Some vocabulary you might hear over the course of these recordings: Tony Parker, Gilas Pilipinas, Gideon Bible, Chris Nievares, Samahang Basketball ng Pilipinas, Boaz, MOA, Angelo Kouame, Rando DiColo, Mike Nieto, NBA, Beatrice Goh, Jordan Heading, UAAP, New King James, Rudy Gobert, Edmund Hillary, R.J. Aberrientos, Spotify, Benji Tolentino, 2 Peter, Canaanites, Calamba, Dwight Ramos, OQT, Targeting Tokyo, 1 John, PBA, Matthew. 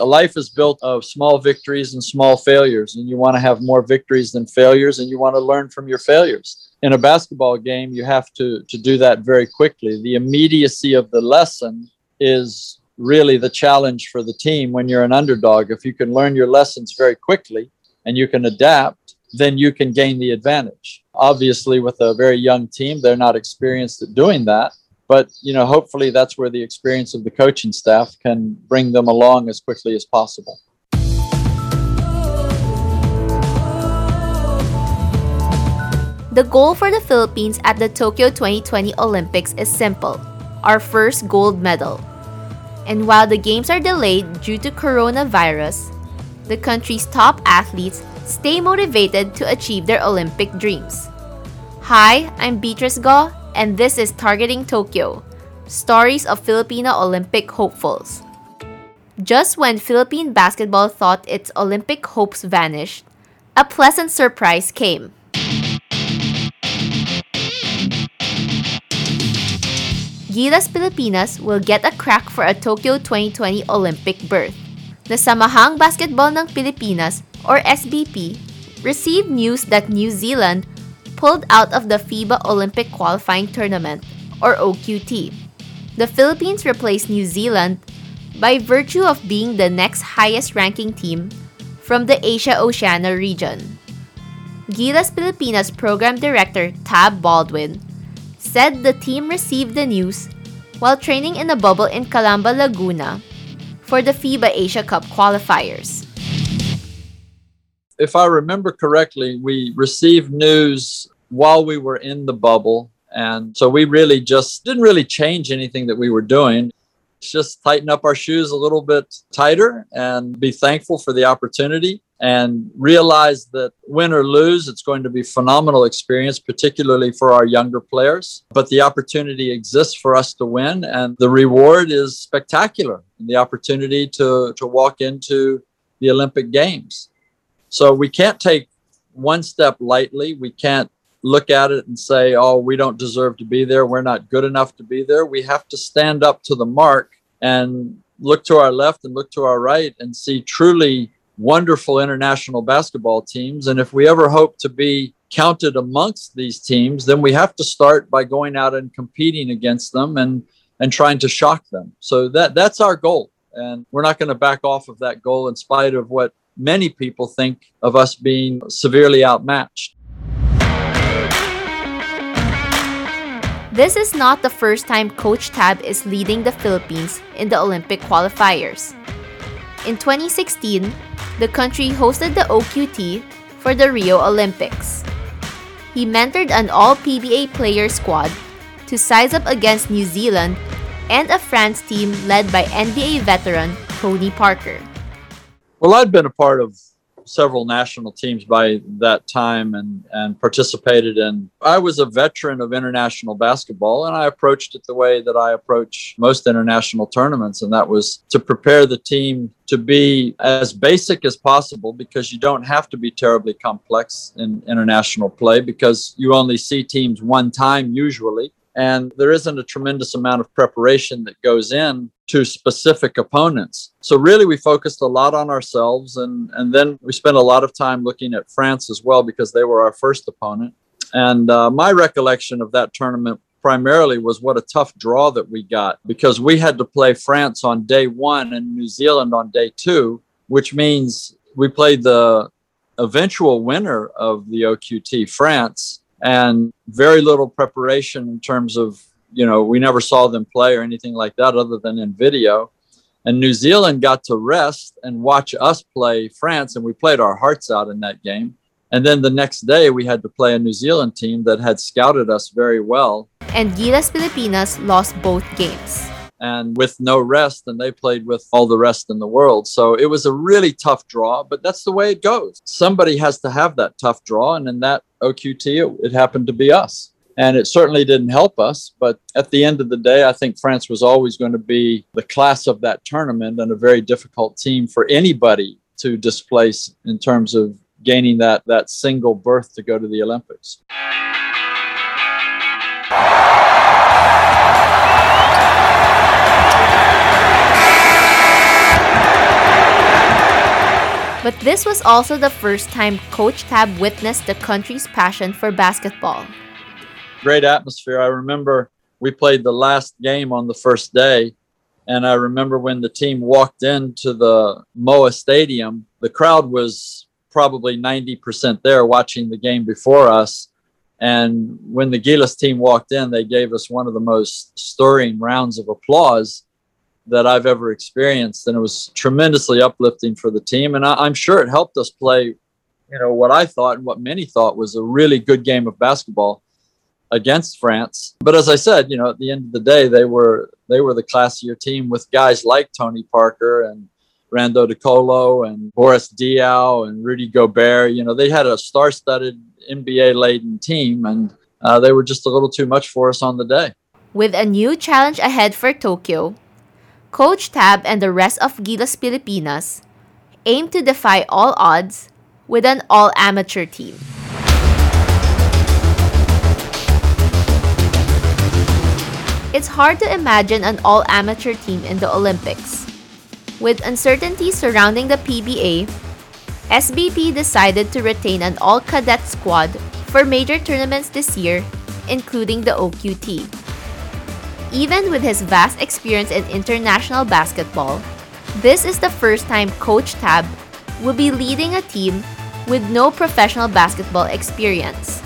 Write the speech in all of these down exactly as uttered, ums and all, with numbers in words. Life is built of small victories and small failures, and you want to have more victories than failures, and you want to learn from your failures. In a basketball game, you have to, to do that very quickly. The immediacy of the lesson is really the challenge for the team when you're an underdog. If you can learn your lessons very quickly and you can adapt, then you can gain the advantage. Obviously, with a very young team, they're not experienced at doing that. But, you know, hopefully that's where the experience of the coaching staff can bring them along as quickly as possible. The goal for the Philippines at the Tokyo twenty twenty Olympics is simple: our first gold medal. And while the games are delayed due to coronavirus, the country's top athletes stay motivated to achieve their Olympic dreams. Hi, I'm Beatrice Goh, and this is Targeting Tokyo, stories of Filipino Olympic hopefuls. Just when Philippine basketball thought its Olympic hopes vanished, a pleasant surprise came. Gilas Pilipinas will get a crack for a Tokyo twenty twenty Olympic berth. The Samahang Basketball ng Pilipinas, or S B P, received news that New Zealand pulled out of the FIBA Olympic Qualifying Tournament, or O Q T. The Philippines replaced New Zealand by virtue of being the next highest-ranking team from the Asia-Oceania region. Gilas Pilipinas Program Director Tab Baldwin said the team received the news while training in a bubble in Calamba, Laguna for the FIBA Asia Cup qualifiers. If I remember correctly, we received news while we were in the bubble. And so we really just didn't really change anything that we were doing. Just tighten up our shoes a little bit tighter and be thankful for the opportunity and realize that win or lose, it's going to be a phenomenal experience, particularly for our younger players. But the opportunity exists for us to win, and the reward is spectacular. The opportunity to, to walk into the Olympic Games. So we can't take one step lightly. We can't look at it and say, oh, we don't deserve to be there. We're not good enough to be there. We have to stand up to the mark and look to our left and look to our right and see truly wonderful international basketball teams. And if we ever hope to be counted amongst these teams, then we have to start by going out and competing against them and, and trying to shock them. So that that's our goal. And we're not going to back off of that goal in spite of what many people think of us being severely outmatched. This is not the first time Coach Tab is leading the Philippines in the Olympic qualifiers. In twenty sixteen, the country hosted the O Q T for the Rio Olympics. He mentored an all-P B A player squad to size up against New Zealand and a France team led by N B A veteran Tony Parker. Well, I'd been a part of several national teams by that time and, and participated in. I was a veteran of international basketball, and I approached it the way that I approach most international tournaments, and that was to prepare the team to be as basic as possible, because you don't have to be terribly complex in international play because you only see teams one time usually. And there isn't a tremendous amount of preparation that goes in to specific opponents. So really, we focused a lot on ourselves. And, and then we spent a lot of time looking at France as well, because they were our first opponent. And uh, my recollection of that tournament primarily was what a tough draw that we got, because we had to play France on day one and New Zealand on day two, which means we played the eventual winner of the O Q T, France. And very little preparation in terms of, you know, we never saw them play or anything like that other than in video. And New Zealand got to rest and watch us play France, and we played our hearts out in that game. And then the next day, we had to play a New Zealand team that had scouted us very well. And Gilas Pilipinas lost both games. And with no rest, and they played with all the rest in the world. So it was a really tough draw, but that's the way it goes. Somebody has to have that tough draw, and in that O Q T, it, it happened to be us. And it certainly didn't help us, but at the end of the day, I think France was always going to be the class of that tournament and a very difficult team for anybody to displace in terms of gaining that, that single berth to go to the Olympics. But this was also the first time Coach Tab witnessed the country's passion for basketball. Great atmosphere. I remember we played the last game on the first day, and I remember when the team walked into the M O A Stadium, the crowd was probably ninety percent there watching the game before us. And when the Gilas team walked in, they gave us one of the most stirring rounds of applause that I've ever experienced. And it was tremendously uplifting for the team. And I, I'm sure it helped us play, you know, what I thought and what many thought was a really good game of basketball against France. But as I said, you know, at the end of the day, they were they were the classier team with guys like Tony Parker and Rando DiColo and Boris Diaw and Rudy Gobert. You know, they had a star-studded N B A-laden team, and uh, they were just a little too much for us on the day. With a new challenge ahead for Tokyo, Coach Tab and the rest of Gilas Pilipinas aim to defy all odds with an all-amateur team. It's hard to imagine an all-amateur team in the Olympics. With uncertainty surrounding the P B A, S B P decided to retain an all-cadet squad for major tournaments this year, including the O Q T. Even with his vast experience in international basketball, this is the first time Coach Tab will be leading a team with no professional basketball experience.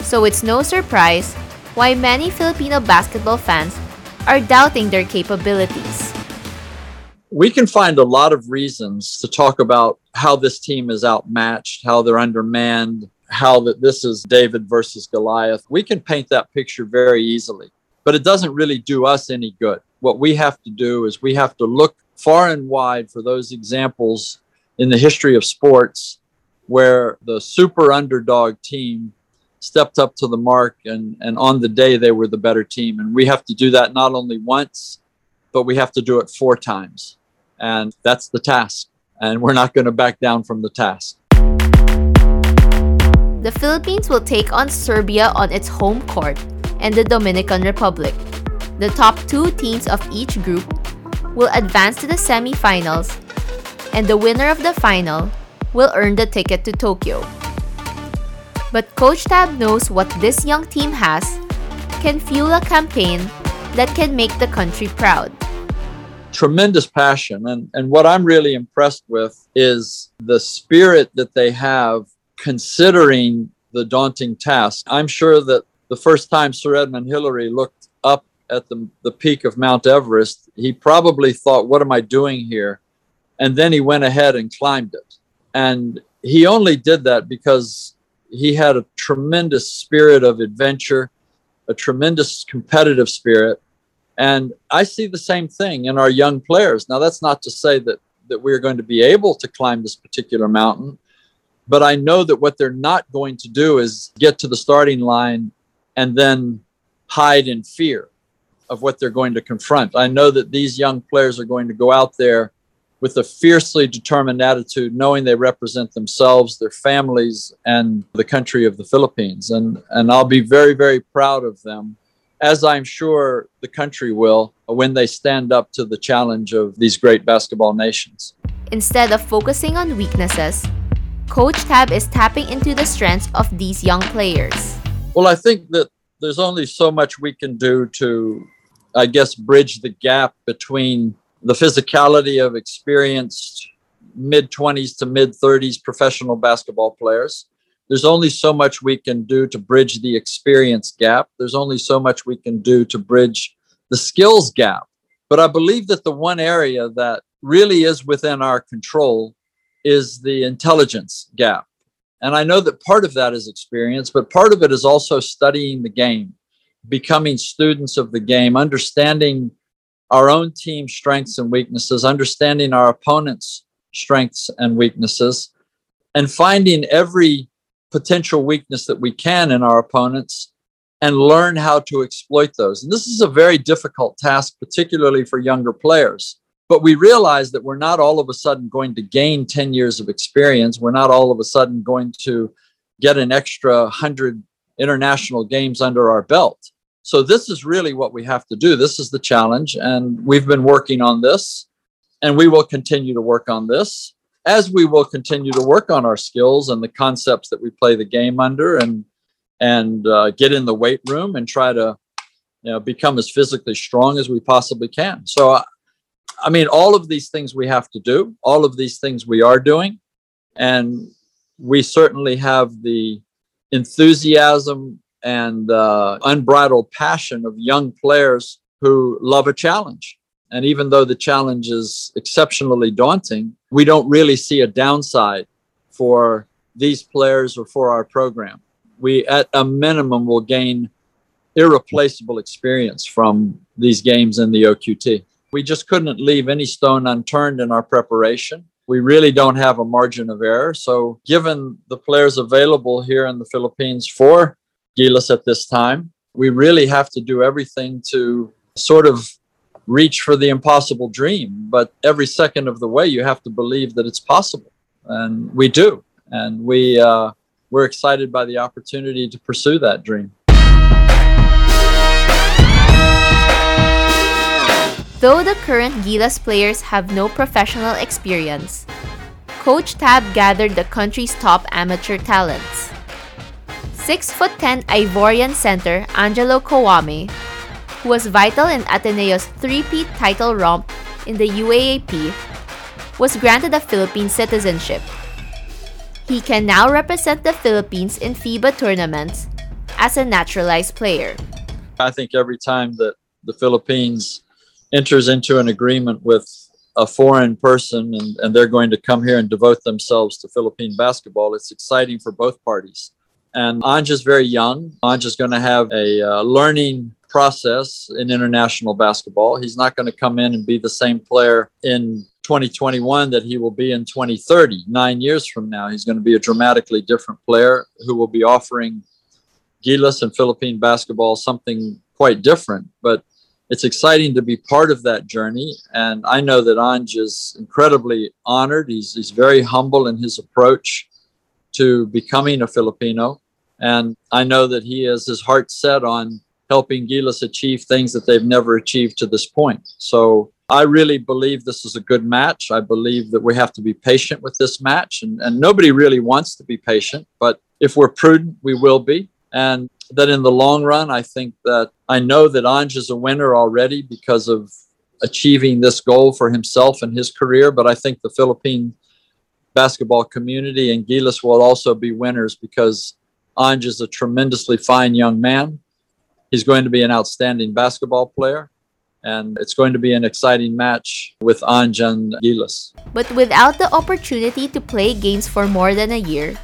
So it's no surprise why many Filipino basketball fans are doubting their capabilities. We can find a lot of reasons to talk about how this team is outmatched, how they're undermanned, how that this is David versus Goliath. We can paint that picture very easily. But it doesn't really do us any good. What we have to do is we have to look far and wide for those examples in the history of sports where the super underdog team stepped up to the mark and, and on the day they were the better team. And we have to do that not only once, but we have to do it four times. And that's the task. And we're not going to back down from the task. The Philippines will take on Serbia on its home court and the Dominican Republic. The top two teams of each group will advance to the semifinals, and the winner of the final will earn the ticket to Tokyo. But Coach Tab knows what this young team has can fuel a campaign that can make the country proud. Tremendous passion, and, and what I'm really impressed with is the spirit that they have considering the daunting task. I'm sure that the first time Sir Edmund Hillary looked up at the, the peak of Mount Everest, he probably thought, what am I doing here? And then he went ahead and climbed it. And he only did that because he had a tremendous spirit of adventure, a tremendous competitive spirit. And I see the same thing in our young players. Now, that's not to say that, that we're going to be able to climb this particular mountain, but I know that what they're not going to do is get to the starting line and then hide in fear of what they're going to confront. I know that these young players are going to go out there with a fiercely determined attitude, knowing they represent themselves, their families, and the country of the Philippines. And, and I'll be very, very proud of them, as I'm sure the country will, when they stand up to the challenge of these great basketball nations. Instead of focusing on weaknesses, Coach Tab is tapping into the strengths of these young players. Well, I think that there's only so much we can do to, I guess, bridge the gap between the physicality of experienced mid-twenties to mid-thirties professional basketball players. There's only so much we can do to bridge the experience gap. There's only so much we can do to bridge the skills gap. But I believe that the one area that really is within our control is the intelligence gap. And I know that part of that is experience, but part of it is also studying the game, becoming students of the game, understanding our own team's strengths and weaknesses, understanding our opponent's strengths and weaknesses, and finding every potential weakness that we can in our opponents and learn how to exploit those. And this is a very difficult task, particularly for younger players. But we realize that we're not all of a sudden going to gain ten years of experience. We're not all of a sudden going to get an extra one hundred international games under our belt. So this is really what we have to do. This is the challenge, and we've been working on this, and we will continue to work on this. as we will continue to work on our skills and the concepts that we play the game under, and and uh, get in the weight room and try to, you know, become as physically strong as we possibly can. So, I, I mean, all of these things we have to do, all of these things we are doing, and we certainly have the enthusiasm and uh, unbridled passion of young players who love a challenge. And even though the challenge is exceptionally daunting, we don't really see a downside for these players or for our program. We, at a minimum, will gain irreplaceable experience from these games in the O Q T. We just couldn't leave any stone unturned in our preparation. We really don't have a margin of error. So given the players available here in the Philippines for Gilas at this time, we really have to do everything to sort of reach for the impossible dream. But every second of the way, you have to believe that it's possible. And we do. And we, uh, we're excited by the opportunity to pursue that dream. Though the current Gilas players have no professional experience, Coach Tab gathered the country's top amateur talents. six foot ten Ivorian center Angelo Kouame, who was vital in Ateneo's three-peat title romp in the U A A P, was granted a Philippine citizenship. He can now represent the Philippines in FIBA tournaments as a naturalized player. I think every time that the Philippines enters into an agreement with a foreign person and, and they're going to come here and devote themselves to Philippine basketball, it's exciting for both parties. And Anj is very young. Anj is going to have a uh, learning process in international basketball. He's not going to come in and be the same player in twenty twenty-one that he will be in twenty thirty, nine years from now. He's going to be a dramatically different player who will be offering Gilas and Philippine basketball something quite different. But it's exciting to be part of that journey. And I know that Anj is incredibly honored. He's, he's very humble in his approach to becoming a Filipino. And I know that he has his heart set on helping Gilas achieve things that they've never achieved to this point. So I really believe this is a good match. I believe that we have to be patient with this match. And, and nobody really wants to be patient. But if we're prudent, we will be. And that in the long run, I think that I know that Anj is a winner already because of achieving this goal for himself and his career. But I think the Philippine basketball community and Gilas will also be winners because Anj is a tremendously fine young man. He's going to be an outstanding basketball player. And it's going to be an exciting match with Anj and Gilas. But without the opportunity to play games for more than a year,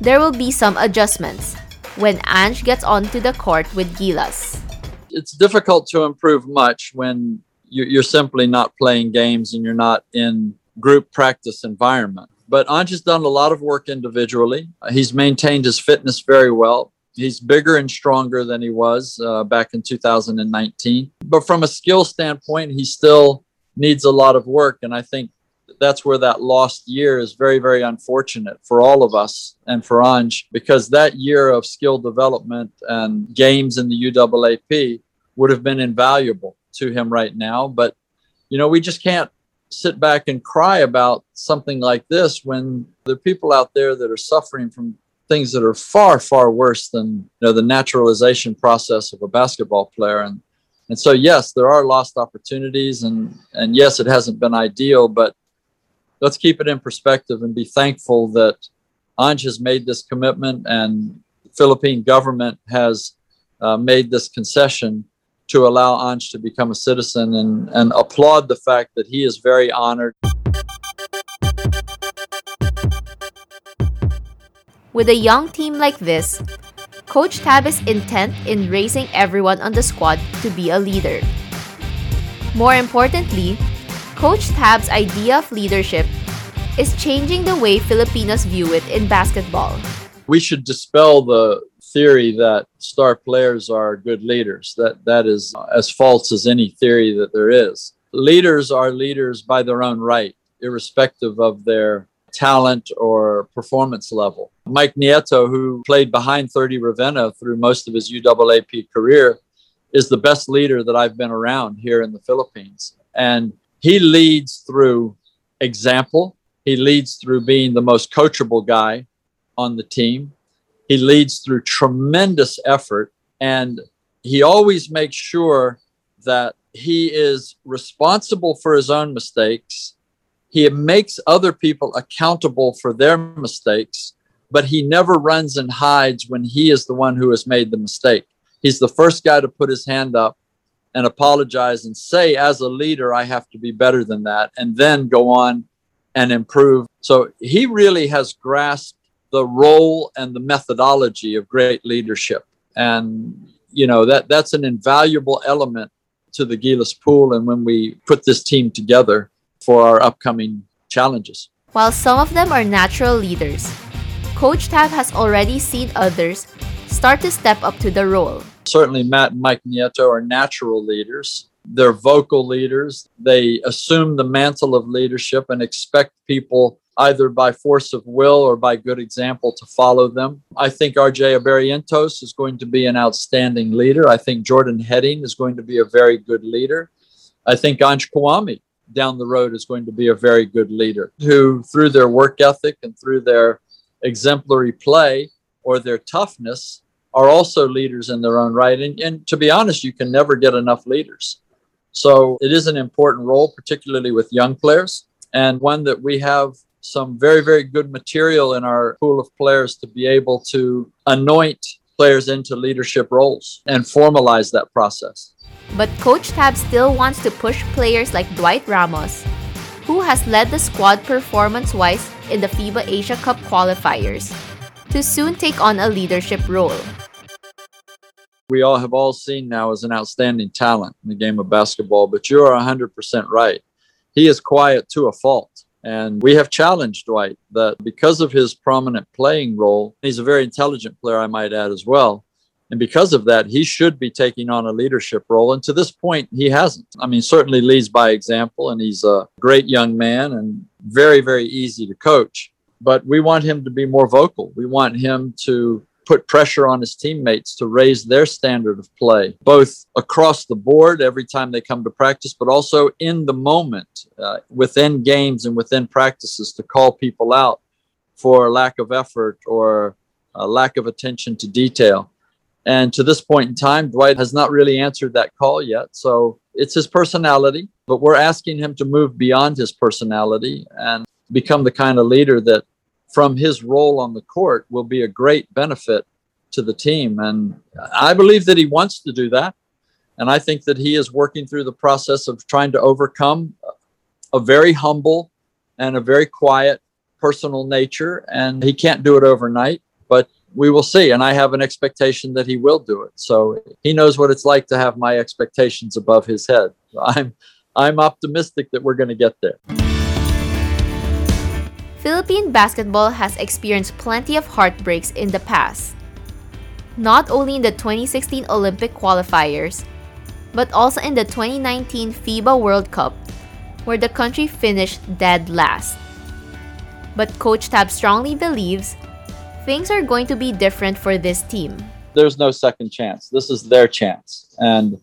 there will be some adjustments when Anj gets onto the court with Gilas. It's difficult to improve much when you're simply not playing games and you're not in group practice environment. But Anj has done a lot of work individually. He's maintained his fitness very well. He's bigger and stronger than he was uh, back in two thousand nineteen. But from a skill standpoint, he still needs a lot of work. And I think that's where that lost year is very, very unfortunate for all of us and for Anj, because that year of skill development and games in the U A A P would have been invaluable to him right now. But, you know, we just can't sit back and cry about something like this when there are people out there that are suffering from things that are far, far worse than, you know, the naturalization process of a basketball player. And and so, yes, there are lost opportunities. And, and yes, it hasn't been ideal, but let's keep it in perspective and be thankful that Anj has made this commitment and the Philippine government has uh, made this concession to allow Anj to become a citizen, and, and applaud the fact that he is very honored. With a young team like this, Coach Tab is intent in raising everyone on the squad to be a leader. More importantly, Coach Tab's idea of leadership is changing the way Filipinos view it in basketball. We should dispel the theory that star players are good leaders. That that is as false as any theory that there is. Leaders are leaders by their own right, irrespective of their talent or performance level. Mike Nieto, who played behind thirty Ravenna through most of his U A A P career, is the best leader that I've been around here in the Philippines. And he leads through example. He leads through being the most coachable guy on the team. He leads through tremendous effort, and he always makes sure that he is responsible for his own mistakes. He makes other people accountable for their mistakes, but he never runs and hides when he is the one who has made the mistake. He's the first guy to put his hand up and apologize and say, as a leader, I have to be better than that, and then go on and improve. So he really has grasped the role and the methodology of great leadership. And, you know, that that's an invaluable element to the Gilas pool and when we put this team together for our upcoming challenges. While some of them are natural leaders, Coach Tab has already seen others start to step up to the role. Certainly Matt and Mike Nieto are natural leaders. They're vocal leaders. They assume the mantle of leadership and expect people either by force of will or by good example to follow them. I think R J. Aberrientos is going to be an outstanding leader. I think Jordan Heading is going to be a very good leader. I think Angelo Kouame down the road is going to be a very good leader who, through their work ethic and through their exemplary play or their toughness, are also leaders in their own right. And, and to be honest, you can never get enough leaders. So it is an important role, particularly with young players, and one that we have some very, very good material in our pool of players to be able to anoint players into leadership roles and formalize that process. But Coach Tab still wants to push players like Dwight Ramos, who has led the squad performance-wise in the FIBA Asia Cup qualifiers, to soon take on a leadership role. We all have all seen now as an outstanding talent in the game of basketball, but you are one hundred percent right. He is quiet to a fault. And we have challenged Dwight that because of his prominent playing role, he's a very intelligent player, I might add as well. And because of that, he should be taking on a leadership role. And to this point, he hasn't. I mean, certainly leads by example, and he's a great young man and very, very easy to coach. But we want him to be more vocal. We want him to put pressure on his teammates to raise their standard of play, both across the board every time they come to practice, but also in the moment, uh, within games and within practices, to call people out for lack of effort or a lack of attention to detail. And to this point in time, Dwight has not really answered that call yet. So it's his personality, but we're asking him to move beyond his personality and become the kind of leader that from his role on the court will be a great benefit to the team. And I believe that he wants to do that. And I think that he is working through the process of trying to overcome a very humble and a very quiet personal nature. And he can't do it overnight, but we will see. And I have an expectation that he will do it. So he knows what it's like to have my expectations above his head. I'm, I'm optimistic that we're going to get there. Philippine basketball has experienced plenty of heartbreaks in the past, not only in the twenty sixteen Olympic qualifiers, but also in the twenty nineteen FIBA World Cup, where the country finished dead last. But Coach Tab strongly believes things are going to be different for this team. There's no second chance. This is their chance. And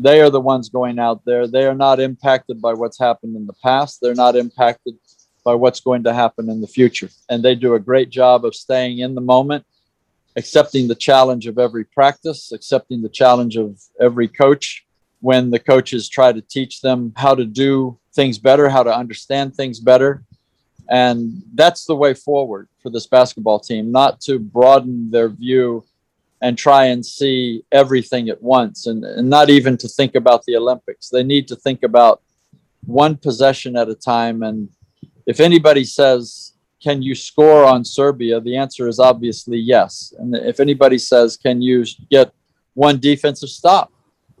they are the ones going out there. They are not impacted by what's happened in the past. They're not impacted by what's going to happen in the future. And they do a great job of staying in the moment, accepting the challenge of every practice, accepting the challenge of every coach. When the coaches try to teach them how to do things better, how to understand things better. And that's the way forward for this basketball team, not to broaden their view and try and see everything at once, and, and not even to think about the Olympics. They need to think about one possession at a time. And if anybody says, can you score on Serbia? The answer is obviously yes. And if anybody says, can you get one defensive stop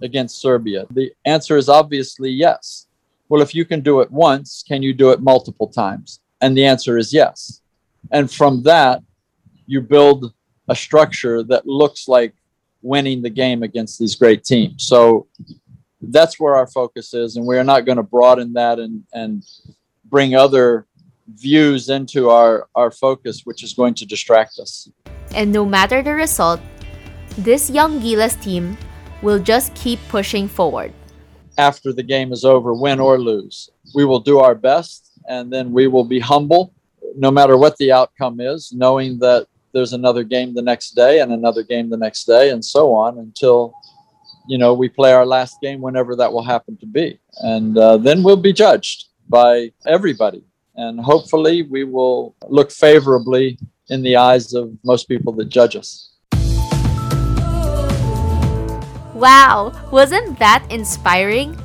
against Serbia? The answer is obviously yes. Well, if you can do it once, can you do it multiple times? And the answer is yes. And from that, you build a structure that looks like winning the game against these great teams. So that's where our focus is. And we're not going to broaden that and, and, bring other views into our, our focus, which is going to distract us. And no matter the result, this young Gilas team will just keep pushing forward. After the game is over, win or lose, we will do our best and then we will be humble no matter what the outcome is, knowing that there's another game the next day and another game the next day and so on until, you know, we play our last game whenever that will happen to be. And uh, then we'll be judged by everybody. And hopefully we will look favorably in the eyes of most people that judge us. Wow, wasn't that inspiring?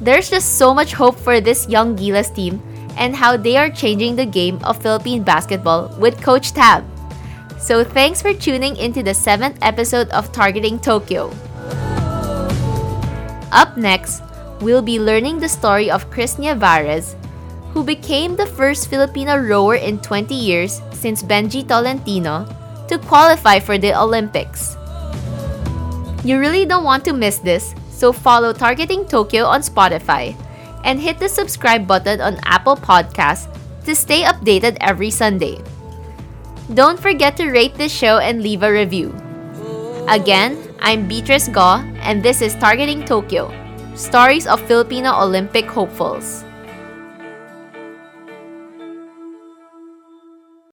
There's just so much hope for this young Gilas team and how they are changing the game of Philippine basketball with Coach Tab. So thanks for tuning into the seventh episode of Targeting Tokyo. Up next, we'll be learning the story of Chris Nievares, who became the first Filipino rower in twenty years since Benji Tolentino to qualify for the Olympics. You really don't want to miss this, so follow Targeting Tokyo on Spotify and hit the subscribe button on Apple Podcasts to stay updated every Sunday. Don't forget to rate this show and leave a review. Again, I'm Beatrice Goh, and this is Targeting Tokyo, stories of Filipino Olympic hopefuls.